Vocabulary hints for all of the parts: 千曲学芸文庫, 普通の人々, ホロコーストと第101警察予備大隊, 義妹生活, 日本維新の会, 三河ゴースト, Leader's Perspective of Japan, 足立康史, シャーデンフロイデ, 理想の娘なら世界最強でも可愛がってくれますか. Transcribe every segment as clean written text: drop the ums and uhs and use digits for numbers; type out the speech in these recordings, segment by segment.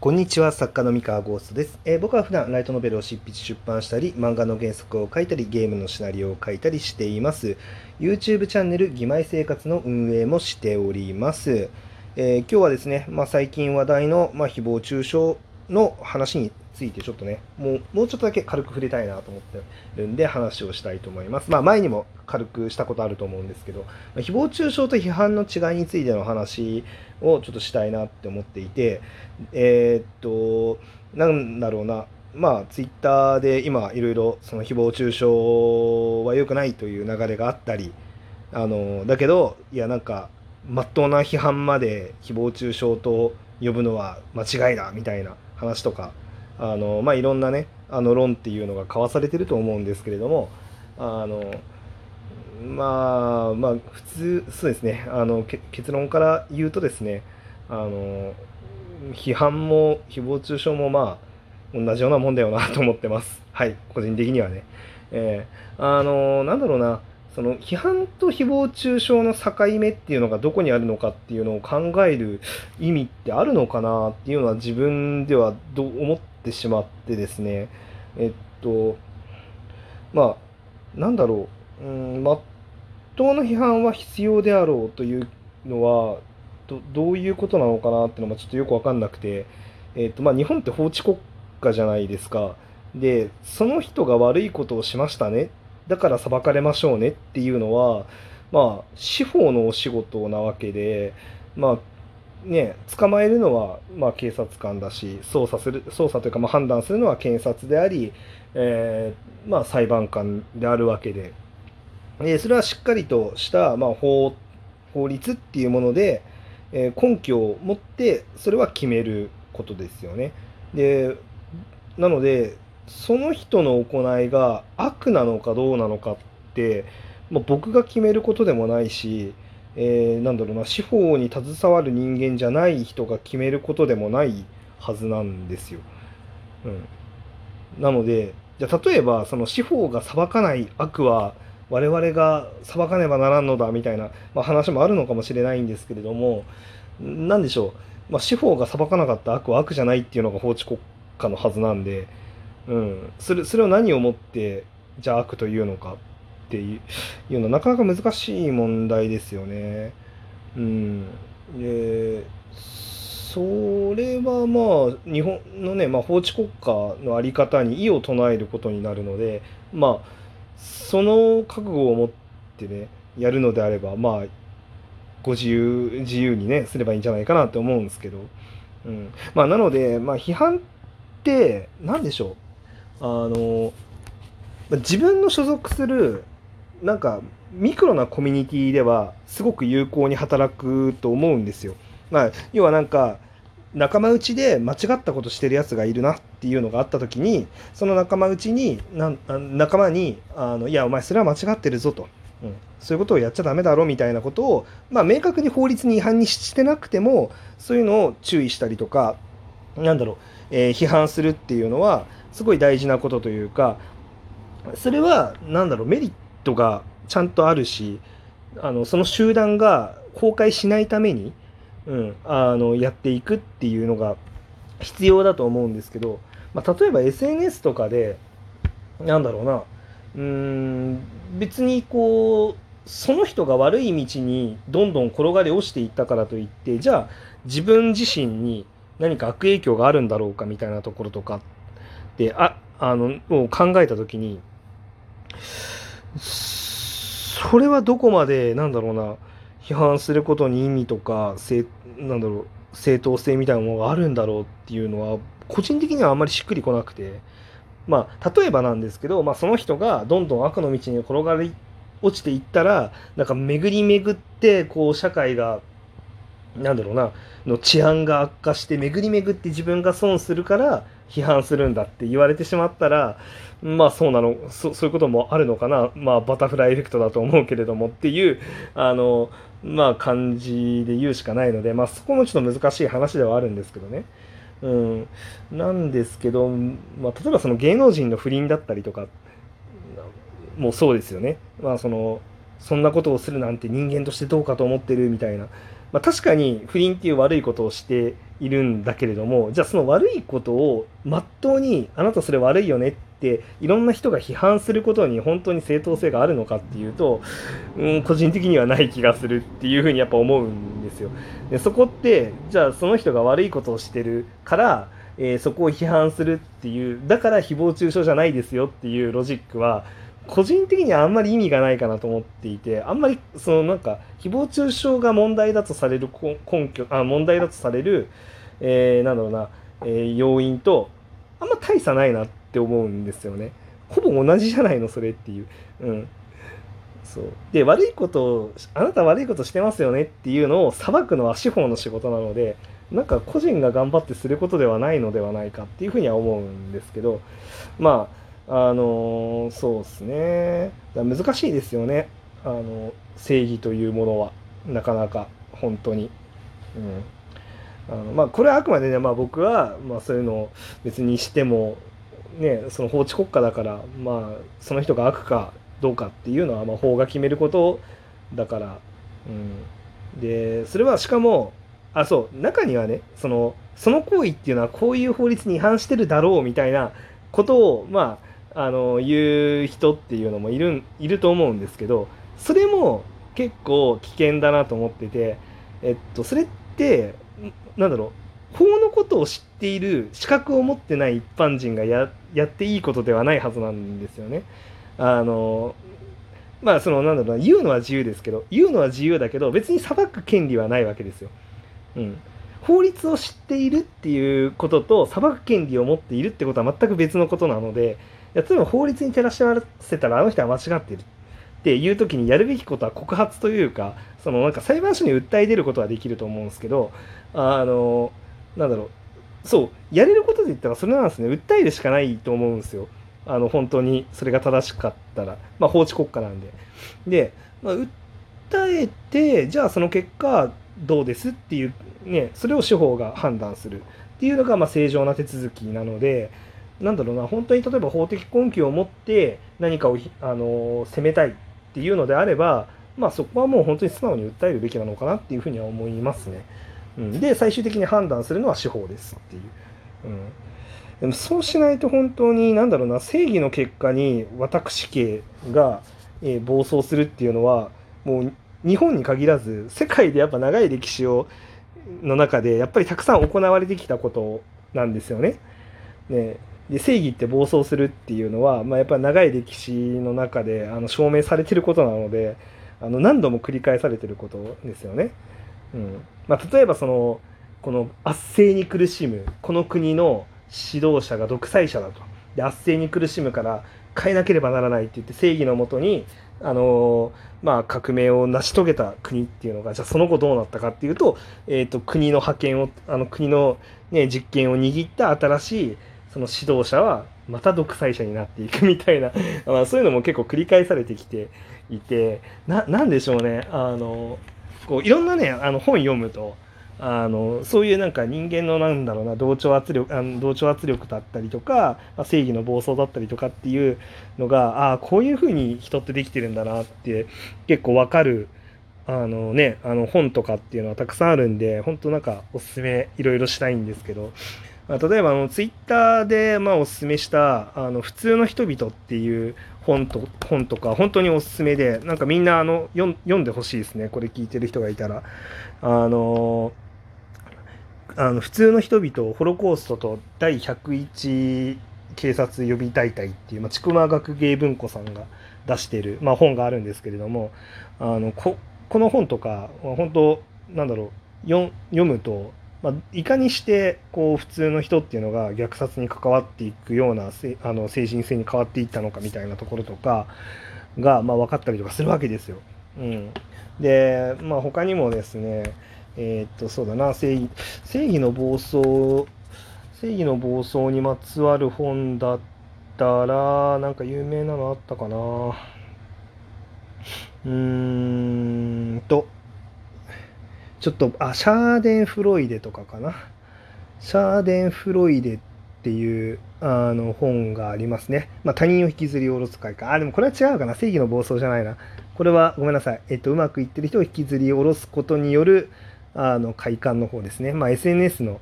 こんにちは、作家の三河ゴーストです。僕は普段ライトノベルを執筆出版したり、漫画の原作を書いたり、ゲームのシナリオを書いたりしています。 YouTube チャンネル義妹生活の運営もしております。今日はですね、最近話題の、誹謗中傷の話についてちょっとね、もうちょっとだけ軽く触れたいなと思ってるんで話をしたいと思います。前にも軽くしたことあると思うんですけど、誹謗中傷と批判の違いについての話をちょっとしたいなって思っていて、なんだろうな、ツイッターで今いろいろその誹謗中傷は良くないという流れがあったり、だけど真っ当な批判まで誹謗中傷と呼ぶのは間違いだみたいな話とか、いろんなね、論っていうのが交わされてると思うんですけれども、普通、そうですね、結論から言うとですね、批判も誹謗中傷も同じようなもんだよなと思ってます。はい、個人的にはね。なんだろうな、その批判と誹謗中傷の境目っていうのがどこにあるのかっていうのを考える意味ってあるのかなっていうのは自分では思ってしまってですね、なんだろう、真っ当な批判は必要であろうというのはどういうことなのかなっていうのがちょっとよく分かんなくて、日本って法治国家じゃないですか。で、その人が悪いことをしましたね、だから裁かれましょうねっていうのは、司法のお仕事なわけで、捕まえるのは警察官だし、捜査というか判断するのは検察であり、裁判官であるわけで、それはしっかりとした、法律っていうもので、根拠を持ってそれは決めることですよね。で、なのでその人の行いが悪なのかどうなのかって、僕が決めることでもないし、司法に携わる人間じゃない人が決めることでもないはずなんですよ。なので、じゃあ例えばその司法が裁かない悪は我々が裁かねばならんのだみたいな、話もあるのかもしれないんですけれども、何でしょう、司法が裁かなかった悪は悪じゃないっていうのが法治国家のはずなんで。それを何をもってじゃあ悪というのかっていうのはなかなか難しい問題ですよね。で、それは日本のね、法治国家の在り方に異を唱えることになるので、その覚悟を持ってねやるのであれば、ご自由にねすればいいんじゃないかなと思うんですけど、なので、批判って何でしょう、自分の所属するミクロなコミュニティではすごく有効に働くと思うんですよ。要は仲間内で間違ったことしてるやつがいるなっていうのがあった時に、その仲間にいやお前それは間違ってるぞと、そういうことをやっちゃダメだろみたいなことを、明確に法律に違反にしてなくてもそういうのを注意したりとか、批判するっていうのはすごい大事なことというか、それはメリットがちゃんとあるし、その集団が崩壊しないために、やっていくっていうのが必要だと思うんですけど、例えば SNS とかで別にその人が悪い道にどんどん転がり落ちていったからといって、じゃあ自分自身に何か悪影響があるんだろうかみたいなところとかでを考えた時に、それはどこまで批判することに意味とか正当性みたいなものがあるんだろうっていうのは個人的にはあんまりしっくりこなくて、例えばなんですけど、その人がどんどん悪の道に転がり落ちていったら巡り巡って社会がの治安が悪化して巡り巡って自分が損するから批判するんだって言われてしまったら、そういうこともあるのかな、バタフライエフェクトだと思うけれどもっていう感じで言うしかないので、そこもちょっと難しい話ではあるんですけどね。なんですけど、例えばその芸能人の不倫だったりとかもそうですよね。そんなことをするなんて人間としてどうかと思ってるみたいなまあ、確かに不倫っていう悪いことをしているんだけれども、じゃあその悪いことを真っ当にあなたそれ悪いよねっていろんな人が批判することに本当に正当性があるのかっていうと、個人的にはない気がするっていうふうにやっぱ思うんですよ。でそこってじゃあその人が悪いことをしてるから、そこを批判するっていう、だから誹謗中傷じゃないですよっていうロジックは個人的にはあんまり意味がないかなと思っていて、あんまりそのなんか誹謗中傷が問題だとされる根拠、問題だとされる、なんだろうな、要因とあんま大差ないなって思うんですよね。ほぼ同じじゃないのそれっていう、うん、そうで悪いことをあなた悪いことしてますよねっていうのを裁くのは司法の仕事なので、なんか個人が頑張ってすることではないのではないかっていうふうには思うんですけど、まあそうですね、難しいですよね、正義というものはなかなか本当に、まあ、これはあくまでね、まあ、僕は、まあ、そういうのを別にしても、ね、その法治国家だから、まあ、その人が悪かどうかっていうのは、まあ、法が決めることだから、でそれはしかも中にはねその行為っていうのはこういう法律に違反してるだろうみたいなことを、まあ、言う人っていうのもいると思うんですけど、それも結構危険だなと思ってて、それってなんだろう、法のことを知っている資格を持ってない一般人が やっていいことではないはずなんですよね。まあそのなんだろうな、言うのは自由だけど別に裁く権利はないわけですよ。法律を知っているっていうことと裁く権利を持っているってことは全く別のことなので、例えば法律に照らし合わせたらあの人は間違ってるっていう時にやるべきことは告発というか、そのなんか裁判所に訴え出ることはできると思うんですけど、なんだろう、やれることで言ったらそれなんですね。訴えるしかないと思うんですよ。本当にそれが正しかったら、まあ、法治国家なんで。で、まあ、訴えてじゃあその結果どうですっていうね、それを司法が判断するっていうのがまあ正常な手続きなので、なんだろうな、本当に例えば法的根拠を持って何かを責めたいっていうのであれば、まあ、そこはもう本当に素直に訴えるべきなのかなっていうふうには思いますね。で最終的に判断するのは司法ですっていう、でもそうしないと本当になんだろうな、正義の結果に私系が、暴走するっていうのはもう日本に限らず世界でやっぱ長い歴史の中でやっぱりたくさん行われてきたことなんですよね。で正義って暴走するっていうのは、まあ、やっぱり長い歴史の中で証明されてることなので、何度も繰り返されてることですよね。まあ、例えばこの圧政に苦しむこの国の指導者が独裁者だと、で圧政に苦しむから変えなければならないって言って正義のもとにまあ、革命を成し遂げた国っていうのが、じゃあその後どうなったかっていうと、国の覇権を国の、ね、実権を握った新しいその指導者はまた独裁者になっていくみたいなまあそういうのも結構繰り返されてきていて、なんでしょうね、こういろんなね本読むとそういうなんか人間のなんだろうな同調圧力だったりとか正義の暴走だったりとかっていうのが、こういうふうに人ってできてるんだなって結構わかる本とかっていうのはたくさんあるんで、本当なんかおすすめいろいろしたいんですけど、例えばツイッターでまあおすすめした普通の人々っていう本とか本当におすすめで、なんかみんな読んでほしいですね。これ聞いてる人がいたら普通の人々ホロコーストと第101警察予備大隊っていう、まあ、千曲学芸文庫さんが出してる、まあ、本があるんですけれども、この本とか本当なんだろう読むと、まあ、いかにしてこう普通の人っていうのが虐殺に関わっていくような精神性に変わっていったのかみたいなところとかが、まあ、分かったりとかするわけですよ。で、まあ、他にもですね、そうだな、正義の暴走にまつわる本だったらなんか有名なのあったかな。ちょっとシャーデンフロイデとかかな。シャーデンフロイデっていう本がありますね。まあ、他人を引きずり下ろす会か。でもこれは違うかな。正義の暴走じゃないな。これはごめんなさい。うまくいってる人を引きずり下ろすことによる快感の方ですね、SNS の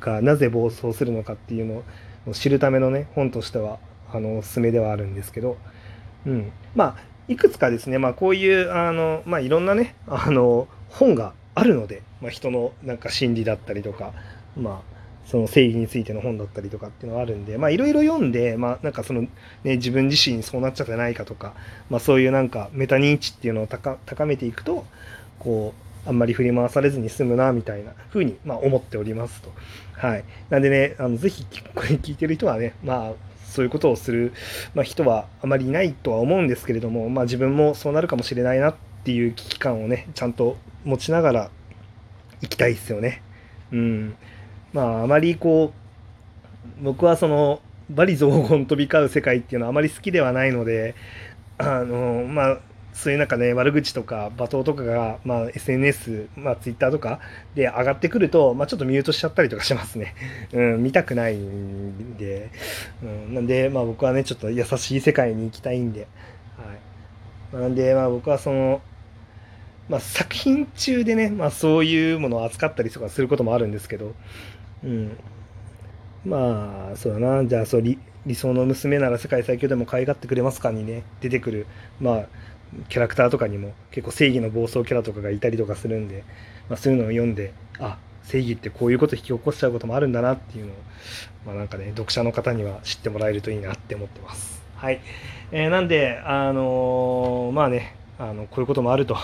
がなぜ暴走するのかっていうのを知るためのね本としてはおすすめではあるんですけど、いくつかですね、こういういろんなね本があるので、人のなんか心理だったりとか、その正義についての本だったりとかっていうのはあるんで、いろいろ読んで、なんかそのね自分自身そうなっちゃってないかとか、そういうなんかメタ認知っていうのを高めていくと、こうあんまり振り回されずに済むなみたいなふうに思っておりますと。はい。なんでね、ぜひこれ聞いてる人はね、そういうことをする、人はあまりいないとは思うんですけれども、自分もそうなるかもしれないなっていう危機感をねちゃんと持ちながら生きたいですよね。あまりこう僕はその罵詈雑言飛び交う世界っていうのはあまり好きではないので、そういうなんかね悪口とか罵倒とかが、SNS、Twitter とかで上がってくると、ちょっとミュートしちゃったりとかしますね。見たくないんで、なんで僕はねちょっと優しい世界に行きたいんで、はい、なんで僕はその作品中でね、そういうものを扱ったりとかすることもあるんですけど、そうだな、じゃあ理想の娘なら世界最強でも可愛がってくれますかにね出てくるキャラクターとかにも結構正義の暴走キャラとかがいたりとかするんで、そういうのを読んで、正義ってこういうこと引き起こしちゃうこともあるんだなっていうのを、なんかね読者の方には知ってもらえるといいなって思ってます。はい、なんでねこういうこともあると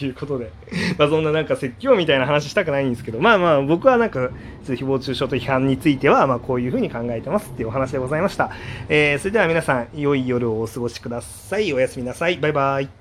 いうことでそんななんか説教みたいな話したくないんですけど、僕はなんか誹謗中傷と批判についてはこういうふうに考えてますっていうお話でございました。それでは皆さん良い夜をお過ごしください。おやすみなさい。バイバイ。